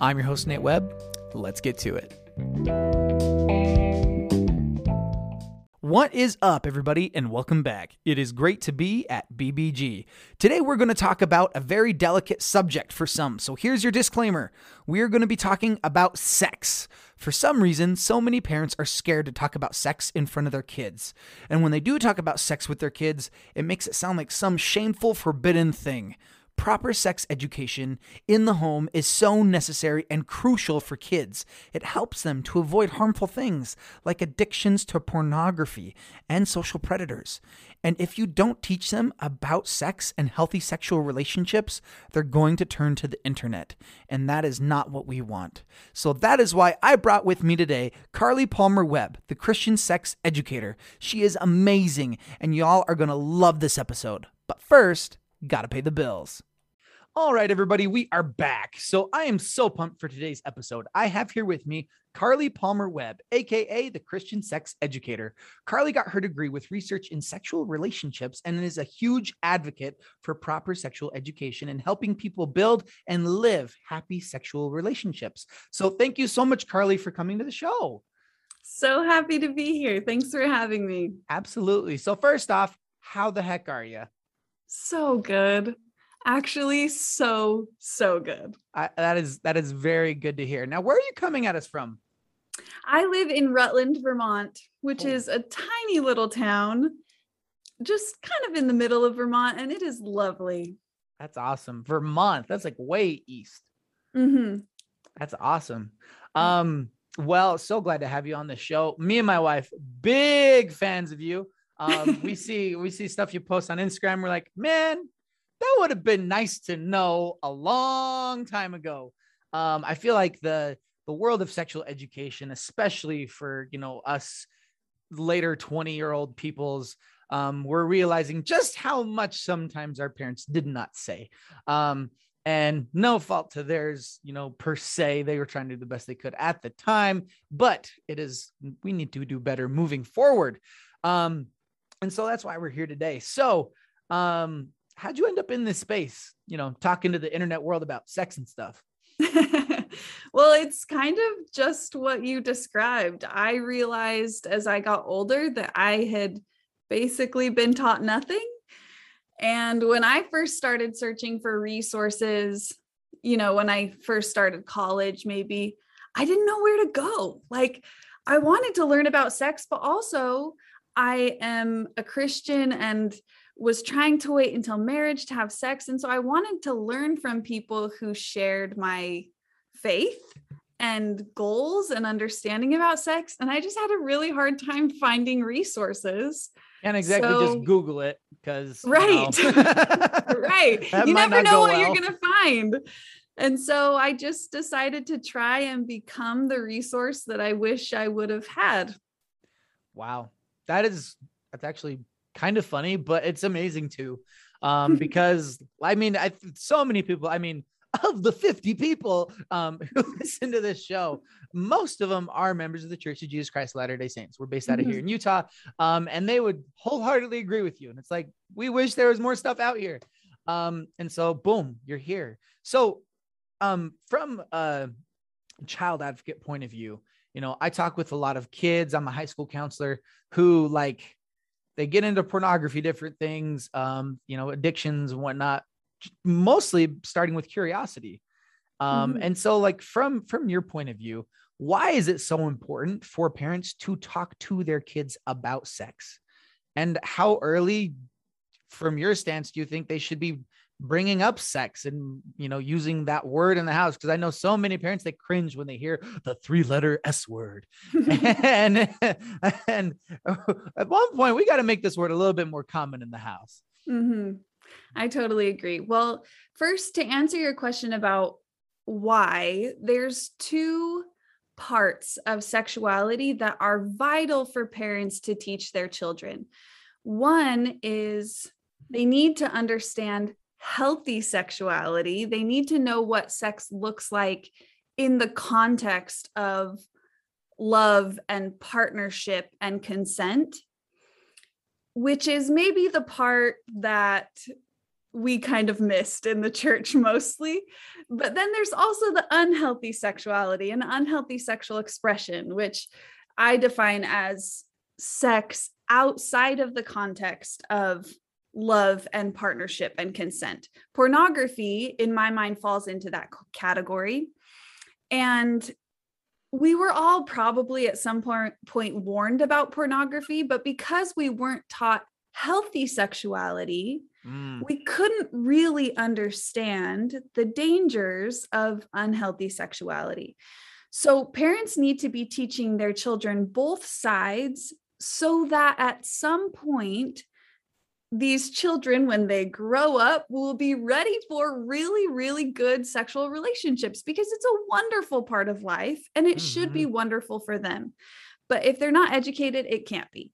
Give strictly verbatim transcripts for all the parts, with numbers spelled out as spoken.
I'm your host, Nate Webb. Let's get to it. What is up, everybody, and welcome back. It is great to be at B B G. Today, we're going to talk about a very delicate subject for some. So here's your disclaimer. We are going to be talking about sex. For some reason, so many parents are scared to talk about sex in front of their kids. And when they do talk about sex with their kids, it makes it sound like some shameful, forbidden thing. Proper sex education in the home is so necessary and crucial for kids. It helps them to avoid harmful things like addictions to pornography and social predators. And if you don't teach them about sex and healthy sexual relationships, they're going to turn to the internet. And that is not what we want. So that is why I brought with me today Carlie Palmer Webb, the Christian sex educator. She is amazing, and y'all are going to love this episode. But first, gotta pay the bills. All right, everybody, we are back. So I am so pumped for today's episode. I have here with me Carlie Palmer Webb, a k a the Christian sex educator. Carlie got her degree with research in sexual relationships and is a huge advocate for proper sexual education and helping people build and live happy sexual relationships. So thank you so much, Carlie, for coming to the show. So happy to be here. Thanks for having me. Absolutely. So first off, how the heck are you? So good. Actually, so, so good. I, that is that is very good to hear. Now, where are you coming at us from? I live in Rutland, Vermont, which oh. is a tiny little town, just kind of in the middle of Vermont, and it is lovely. That's awesome. Vermont, that's like way east. Mm-hmm. That's awesome. Um, well, so glad to have you on the show. Me and my wife, big fans of you. Um, we see we see stuff you post on Instagram. We're like, man, that would have been nice to know a long time ago. Um, I feel like the, the world of sexual education, especially for, you know, us later twenty year old peoples, um, we're realizing just how much sometimes our parents did not say, um, and no fault to theirs, you know, per se. They were trying to do the best they could at the time, but it is, we need to do better moving forward. Um, and so that's why we're here today. So, um, how'd you end up in this space, you know, talking to the internet world about sex and stuff? Well, it's kind of just what you described. I realized as I got older that I had basically been taught nothing. And when I first started searching for resources, you know, when I first started college, maybe I didn't know where to go. Like, I wanted to learn about sex, but also I am a Christian and was trying to wait until marriage to have sex. And so I wanted to learn from people who shared my faith and goals and understanding about sex. And I just had a really hard time finding resources. And exactly so, just Google it because. Right. You know, right. You never know what well. you're going to find. And so I just decided to try and become the resource that I wish I would have had. Wow. That is, that's actually kind of funny, but it's amazing too. Um, because I mean, I, so many people, I mean, of the fifty people um, who listen to this show, most of them are members of the Church of Jesus Christ Latter-day Saints. We're based out of here in Utah. Um, and they would wholeheartedly agree with you. And it's like, we wish there was more stuff out here. Um, and so boom, you're here. So um, from a child advocate point of view, you know, I talk with a lot of kids. I'm a high school counselor who like, they get into pornography, different things, um, you know, addictions and whatnot, mostly starting with curiosity. Um, mm-hmm. And so like from, from your point of view, why is it so important for parents to talk to their kids about sex? And how early from your stance do you think they should be bringing up sex and, you know, using that word in the house? Because I know so many parents, they cringe when they hear the three letter S word. and and at one point we got to make this word a little bit more common in the house. Mm-hmm. I totally agree. Well, first to answer your question about why there's two parts of sexuality that are vital for parents to teach their children. One is they need to understand healthy sexuality. They need to know what sex looks like in the context of love and partnership and consent, which is maybe the part that we kind of missed in the church mostly. But then there's also the unhealthy sexuality and unhealthy sexual expression, which I define as sex outside of the context of love and partnership and consent. Pornography, in my mind, falls into that category. And we were all probably at some point warned about pornography, but because we weren't taught healthy sexuality, mm. we couldn't really understand the dangers of unhealthy sexuality. So parents need to be teaching their children both sides so that at some point, these children, when they grow up, will be ready for really, really good sexual relationships, because it's a wonderful part of life and it mm-hmm. should be wonderful for them. But if they're not educated, it can't be.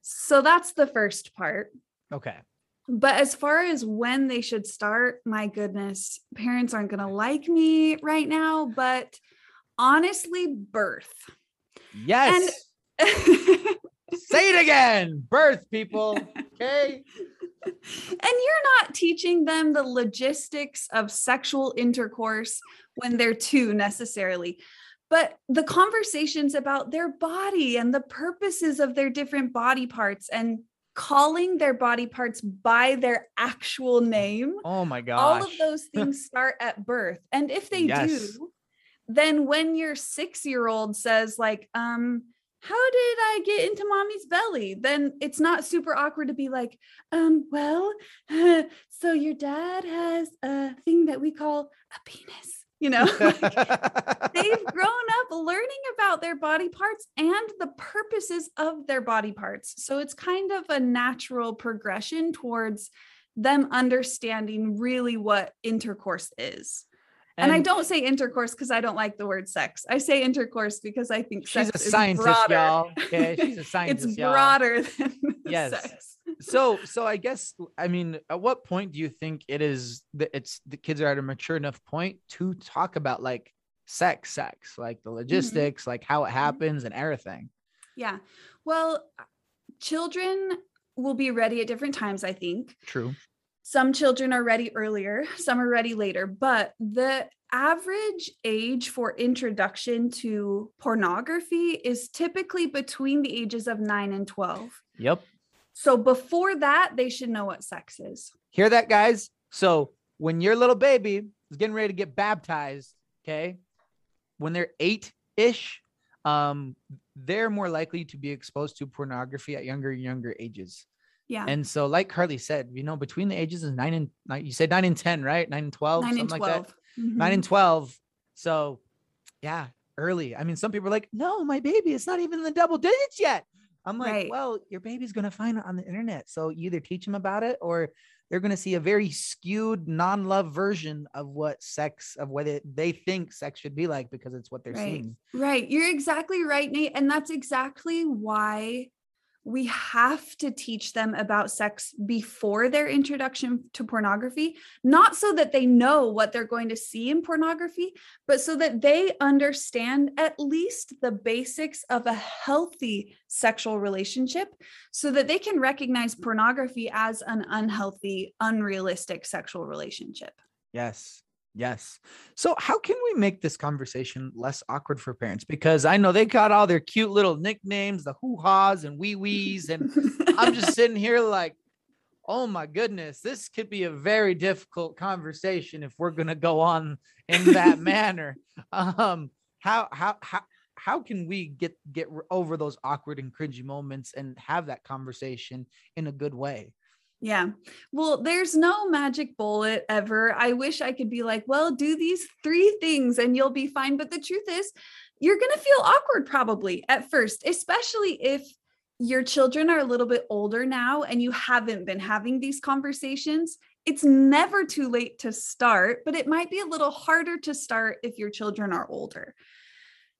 So that's the first part. Okay. But as far as when they should start, my goodness, parents aren't going to like me right now, but honestly, birth. Yes. And- Say it again. Birth, people. Okay. And you're not teaching them the logistics of sexual intercourse when they're two necessarily, but the conversations about their body and the purposes of their different body parts and calling their body parts by their actual name. Oh my gosh. All of those things start at birth. And if they yes. do, then when your six-year-old says like, um, how did I get into mommy's belly? Then it's not super awkward to be like, um, well, uh, so your dad has a thing that we call a penis, you know, like they've grown up learning about their body parts and the purposes of their body parts. So it's kind of a natural progression towards them understanding really what intercourse is. And, and I don't say intercourse because I don't like the word sex. I say intercourse because I think she's sex a scientist, is broader. Y'all. Okay, she's a scientist. It's broader y'all. Than yes. sex. So, so I guess I mean, at what point do you think it is that it's the kids are at a mature enough point to talk about like sex, sex, like the logistics, mm-hmm. like how it happens and everything? Yeah. Well, children will be ready at different times, I think. True. Some children are ready earlier, some are ready later, but the average age for introduction to pornography is typically between the ages of nine and twelve. Yep. So before that, they should know what sex is. Hear that, guys? So when your little baby is getting ready to get baptized, okay, when they're eight-ish, um, they're more likely to be exposed to pornography at younger, younger ages. Yeah. And so like Carlie said, you know, between the ages of nine and nine, you said nine and ten, right? Nine and twelve, nine something and twelve. Like that. Mm-hmm. Nine and twelve. So yeah, early. I mean, some people are like, no, my baby, it's not even in the double digits yet. I'm like, right. Well, your baby's going to find it on the internet. So you either teach them about it or they're going to see a very skewed non-love version of what sex, of what it, they think sex should be like, because it's what they're right. seeing. Right. You're exactly right, Nate. And that's exactly why we have to teach them about sex before their introduction to pornography, not so that they know what they're going to see in pornography, but so that they understand at least the basics of a healthy sexual relationship so that they can recognize pornography as an unhealthy, unrealistic sexual relationship. Yes. Yes. So how can we make this conversation less awkward for parents? Because I know they got all their cute little nicknames, the hoo-haws and wee-wees. And I'm just sitting here like, oh my goodness, this could be a very difficult conversation if we're going to go on in that manner. Um, how, how, how, how can we get, get over those awkward and cringy moments and have that conversation in a good way? Yeah. Well, there's no magic bullet ever. I wish I could be like, well, do these three things and you'll be fine. But the truth is, you're going to feel awkward probably at first, especially if your children are a little bit older now and you haven't been having these conversations. It's never too late to start, but it might be a little harder to start if your children are older.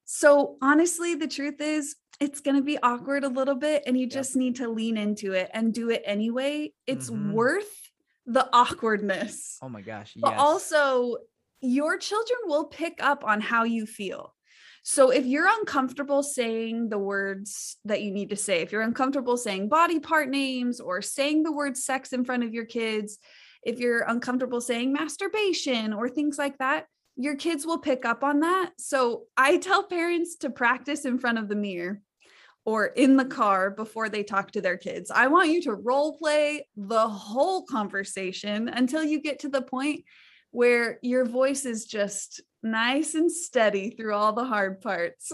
So honestly, the truth is it's going to be awkward a little bit, and you just yep. need to lean into it and do it anyway. It's mm-hmm. worth the awkwardness. Oh my gosh. Yes. But also your children will pick up on how you feel. So if you're uncomfortable saying the words that you need to say, if you're uncomfortable saying body part names or saying the word sex in front of your kids, if you're uncomfortable saying masturbation or things like that, your kids will pick up on that. So I tell parents to practice in front of the mirror or in the car before they talk to their kids. I want you to role play the whole conversation until you get to the point where your voice is just nice and steady through all the hard parts.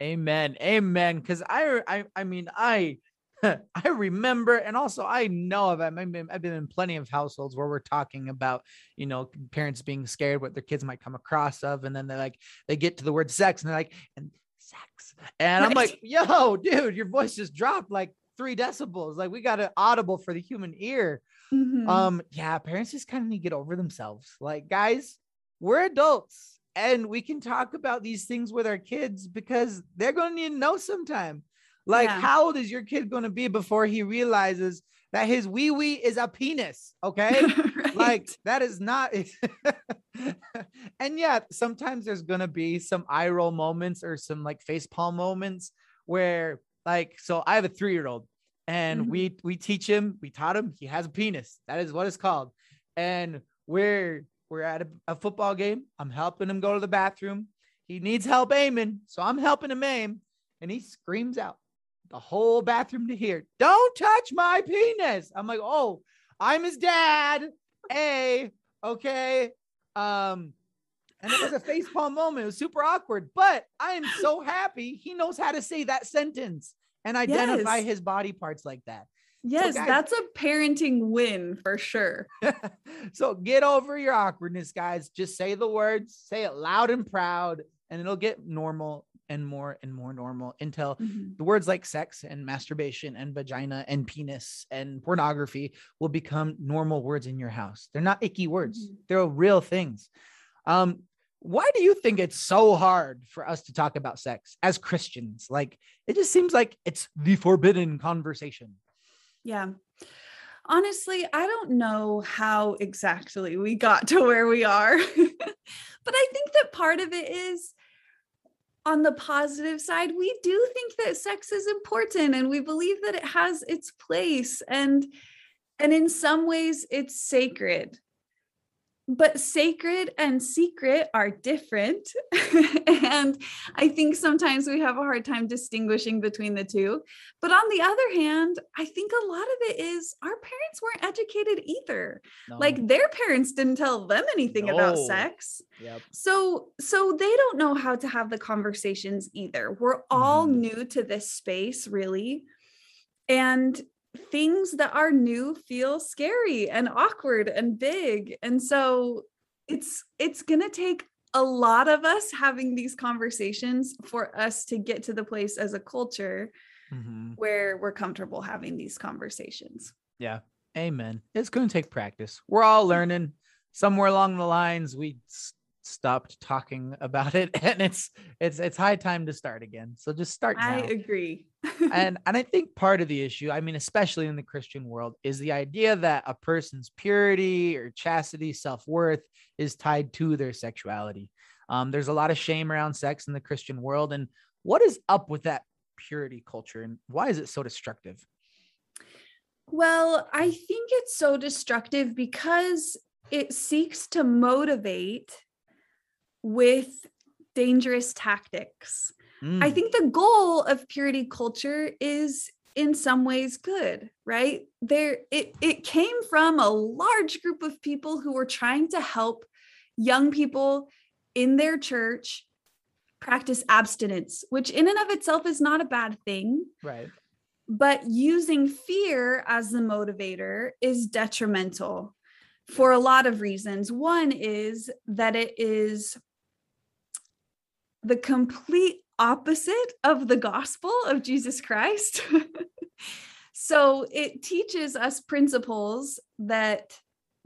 Amen. Amen. Cause I, I, I mean, I, I remember, and also I know of, I've been, I've been in plenty of households where we're talking about, you know, parents being scared what their kids might come across of. And then they're like, they get to the word sex and they're like, and sex. And I'm like, yo, dude, your voice just dropped like three decibels. Like we got it audible for the human ear. Mm-hmm. Um, yeah. Parents just kind of need to get over themselves. Like, guys, we're adults and we can talk about these things with our kids because they're going to need to know sometime. Like yeah. how old is your kid going to be before he realizes that his wee wee is a penis? Okay. Right. Like that is not, and yeah, sometimes there's going to be some eye roll moments or some like face palm moments where like, so I have a three-year-old and mm-hmm. we, we teach him, we taught him he has a penis. That is what it's called. And we're, we're at a, a football game. I'm helping him go to the bathroom. He needs help aiming. So I'm helping him aim and he screams out. The whole bathroom to hear, don't touch my penis. I'm like, oh, I'm his dad. Hey, okay. Um, and it was a facepalm moment. It was super awkward, but I am so happy he knows how to say that sentence and identify yes. his body parts like that. Yes, so guys, that's a parenting win for sure. So get over your awkwardness, guys. Just say the words, say it loud and proud, and it'll get normal and more and more normal until mm-hmm. the words like sex and masturbation and vagina and penis and pornography will become normal words in your house. They're not icky words. Mm-hmm. They're real things. Um, why do you think it's so hard for us to talk about sex as Christians? Like, it just seems like it's the forbidden conversation. Yeah. Honestly, I don't know how exactly we got to where we are, but I think that part of it is, on the positive side, we do think that sex is important and we believe that it has its place and, and in some ways it's sacred, but sacred and secret are different. And I think sometimes we have a hard time distinguishing between the two, but on the other hand, I think a lot of it is our parents weren't educated either. No. Like their parents didn't tell them anything no. about sex. Yep. So, so they don't know how to have the conversations either. We're all mm-hmm. new to this space really. And things that are new feel scary and awkward and big. And so it's, it's going to take a lot of us having these conversations for us to get to the place as a culture mm-hmm. where we're comfortable having these conversations. Yeah. Amen. It's going to take practice. We're all learning. Somewhere along the lines, we s- stopped talking about it and it's, it's, it's high time to start again. So just start now. I agree. and and I think part of the issue, I mean, especially in the Christian world, is the idea that a person's purity or chastity, self-worth is tied to their sexuality. Um, there's a lot of shame around sex in the Christian world. And what is up with that purity culture? And why is it so destructive? Well, I think it's so destructive because it seeks to motivate with dangerous tactics. I think the goal of purity culture is in some ways good, right? There, it, it came from a large group of people who were trying to help young people in their church practice abstinence, which in and of itself is not a bad thing. Right. But using fear as the motivator is detrimental for a lot of reasons. One is that it is the complete opposite of the gospel of Jesus Christ. So it teaches us principles that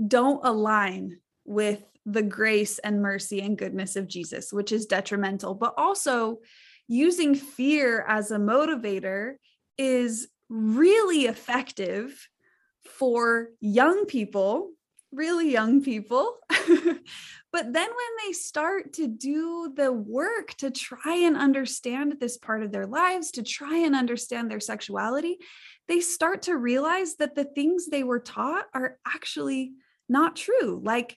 don't align with the grace and mercy and goodness of Jesus, which is detrimental. But also using fear as a motivator is really effective for young people, really young people. But then when they start to do the work to try and understand this part of their lives, to try and understand their sexuality, they start to realize that the things they were taught are actually not true. Like,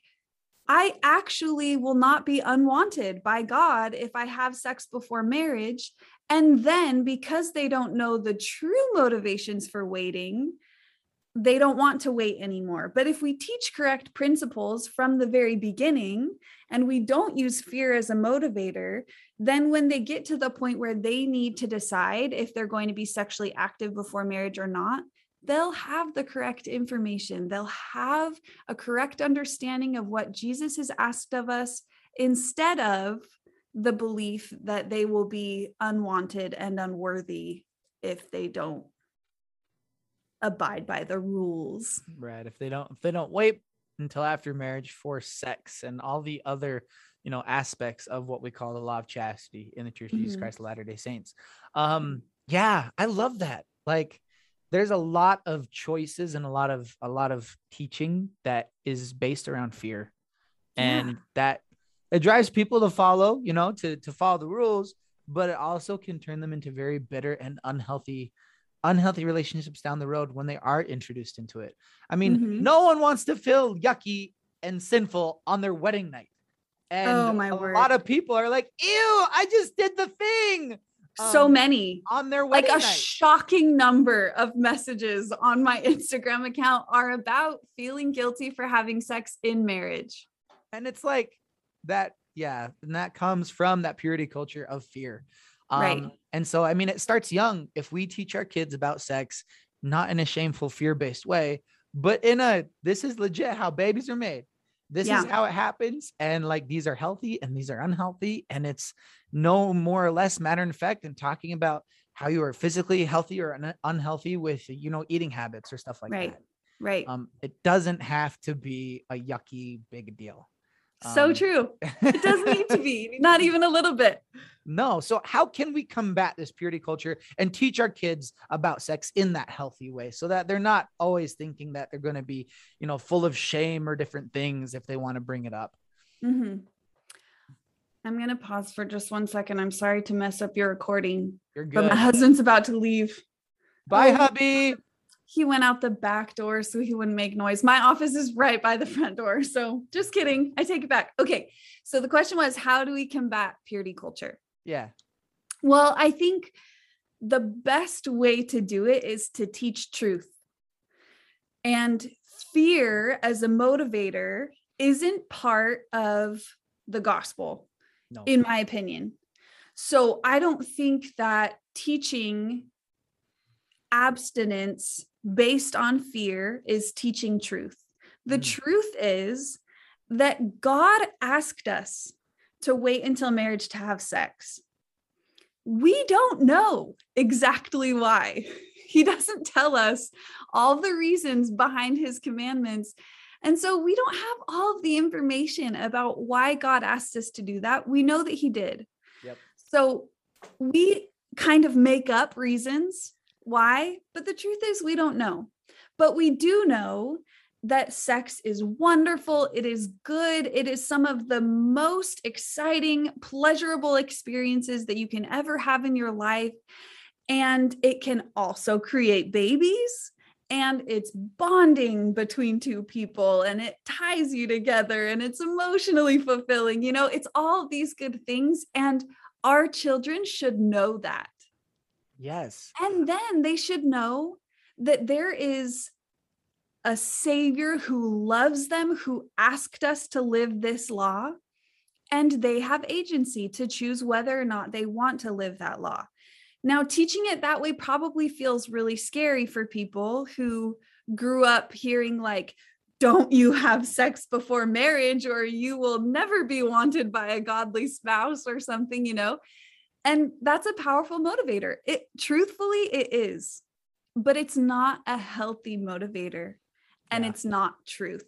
I actually will not be unwanted by God if I have sex before marriage. And then because they don't know the true motivations for waiting, they don't want to wait anymore. But if we teach correct principles from the very beginning and we don't use fear as a motivator, then when they get to the point where they need to decide if they're going to be sexually active before marriage or not, they'll have the correct information. They'll have a correct understanding of what Jesus has asked of us instead of the belief that they will be unwanted and unworthy if they don't abide by the rules. Right. If they don't, if they don't wait until after marriage for sex and all the other, you know, aspects of what we call the law of chastity in the Church of mm-hmm. Jesus Christ Latter-day Saints. Um, yeah, I love that. Like, there's a lot of choices and a lot of, a lot of teaching that is based around fear, and yeah. that it drives people to follow, you know, to, to follow the rules, but it also can turn them into very bitter and unhealthy, unhealthy relationships down the road when they are introduced into it. I mean, mm-hmm. no one wants to feel yucky and sinful on their wedding night. And oh, my a word. lot of people are like, ew, I just did the thing. So um, many on their wedding like a night. Shocking number of messages on my Instagram account are about feeling guilty for having sex in marriage. And it's like that. Yeah. And that comes from that purity culture of fear. Um, right. And so, I mean, it starts young. If we teach our kids about sex, not in a shameful, fear-based way, but in a, this is legit how babies are made. This yeah. is how it happens. And like, these are healthy and these are unhealthy. And it's no more or less matter of fact than talking about how you are physically healthy or un- unhealthy with, you know, eating habits or stuff like right. that. Right. Um, it doesn't have to be a yucky, big deal. So um, true. It doesn't need to be, not even a little bit. No. So how can we combat this purity culture and teach our kids about sex in that healthy way so that they're not always thinking that they're going to be, you know, full of shame or different things if they want to bring it up? Mm-hmm. I'm going to pause for just one second. I'm sorry to mess up your recording. You're good. But my husband's about to leave. Bye, oh, hubby. He went out the back door so he wouldn't make noise. My office is right by the front door. So just kidding. I take it back. Okay. So the question was, how do we combat purity culture? Yeah. Well, I think the best way to do it is to teach truth. And fear as a motivator isn't part of the gospel, no. in my opinion. So I don't think that teaching abstinence based on fear is teaching truth. The mm. truth is that God asked us to wait until marriage to have sex. We don't know exactly why. He doesn't tell us all the reasons behind his commandments. And so we don't have all of the information about why God asked us to do that. We know that he did. Yep. So we kind of make up reasons why, but the truth is we don't know. But we do know that sex is wonderful. It is good. It is some of the most exciting, pleasurable experiences that you can ever have in your life. And it can also create babies, and it's bonding between two people, and it ties you together, and it's emotionally fulfilling. You know, it's all these good things, and our children should know that. Yes. And then they should know that there is a savior who loves them, who asked us to live this law, and they have agency to choose whether or not they want to live that law. Now, teaching it that way probably feels really scary for people who grew up hearing like, don't you have sex before marriage or you will never be wanted by a godly spouse or something, you know? And that's a powerful motivator. It truthfully, it is, but it's not a healthy motivator, and yeah. it's not truth.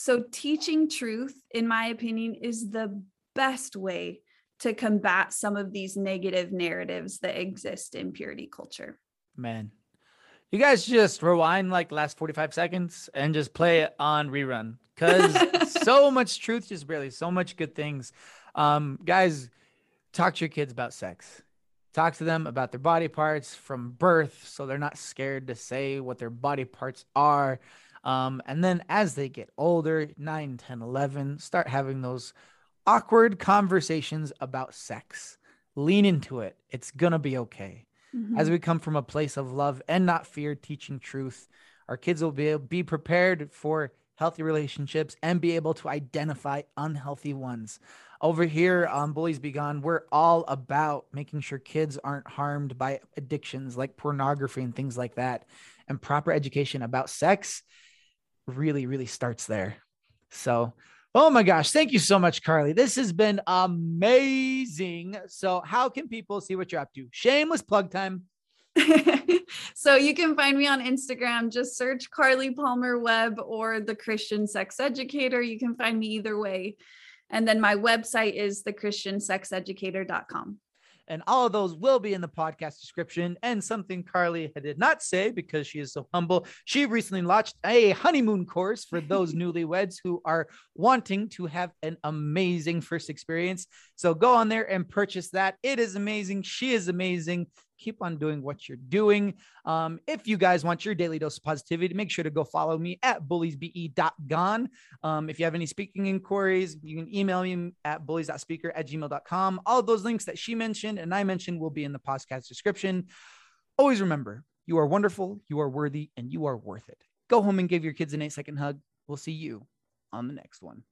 So teaching truth, in my opinion, is the best way to combat some of these negative narratives that exist in purity culture. Man, you guys just rewind like last forty-five seconds and just play it on rerun, because so much truth, just barely so much good things. Um, guys, talk to your kids about sex. Talk to them about their body parts from birth, so they're not scared to say what their body parts are. Um, and then as they get older, nine, ten, eleven, start having those awkward conversations about sex. Lean into it. It's going to be okay. Mm-hmm. As we come from a place of love and not fear, teaching truth, our kids will be, be prepared for healthy relationships and be able to identify unhealthy ones. Over here on Bullies Begone, we're all about making sure kids aren't harmed by addictions like pornography and things like that. And proper education about sex really, really starts there. So, oh my gosh, thank you so much, Carlie. This has been amazing. So how can people see what you're up to? Shameless plug time. So you can find me on Instagram, just search Carlie Palmer Webb or The Christian Sex Educator. You can find me either way. And then my website is the christian sex educator dot com. And all of those will be in the podcast description. And something Carlie did not say, because she is so humble, she recently launched a honeymoon course for those newlyweds who are wanting to have an amazing first experience. So go on there and purchase that. It is amazing. She is amazing. Keep on doing what you're doing. Um, if you guys want your daily dose of positivity, make sure to go follow me at bullies be gone. Um, if you have any speaking inquiries, you can email me at bullies dot speaker at gmail dot com. All those links that she mentioned and I mentioned will be in the podcast description. Always remember, you are wonderful, you are worthy, and you are worth it. Go home and give your kids an eight second hug. We'll see you on the next one.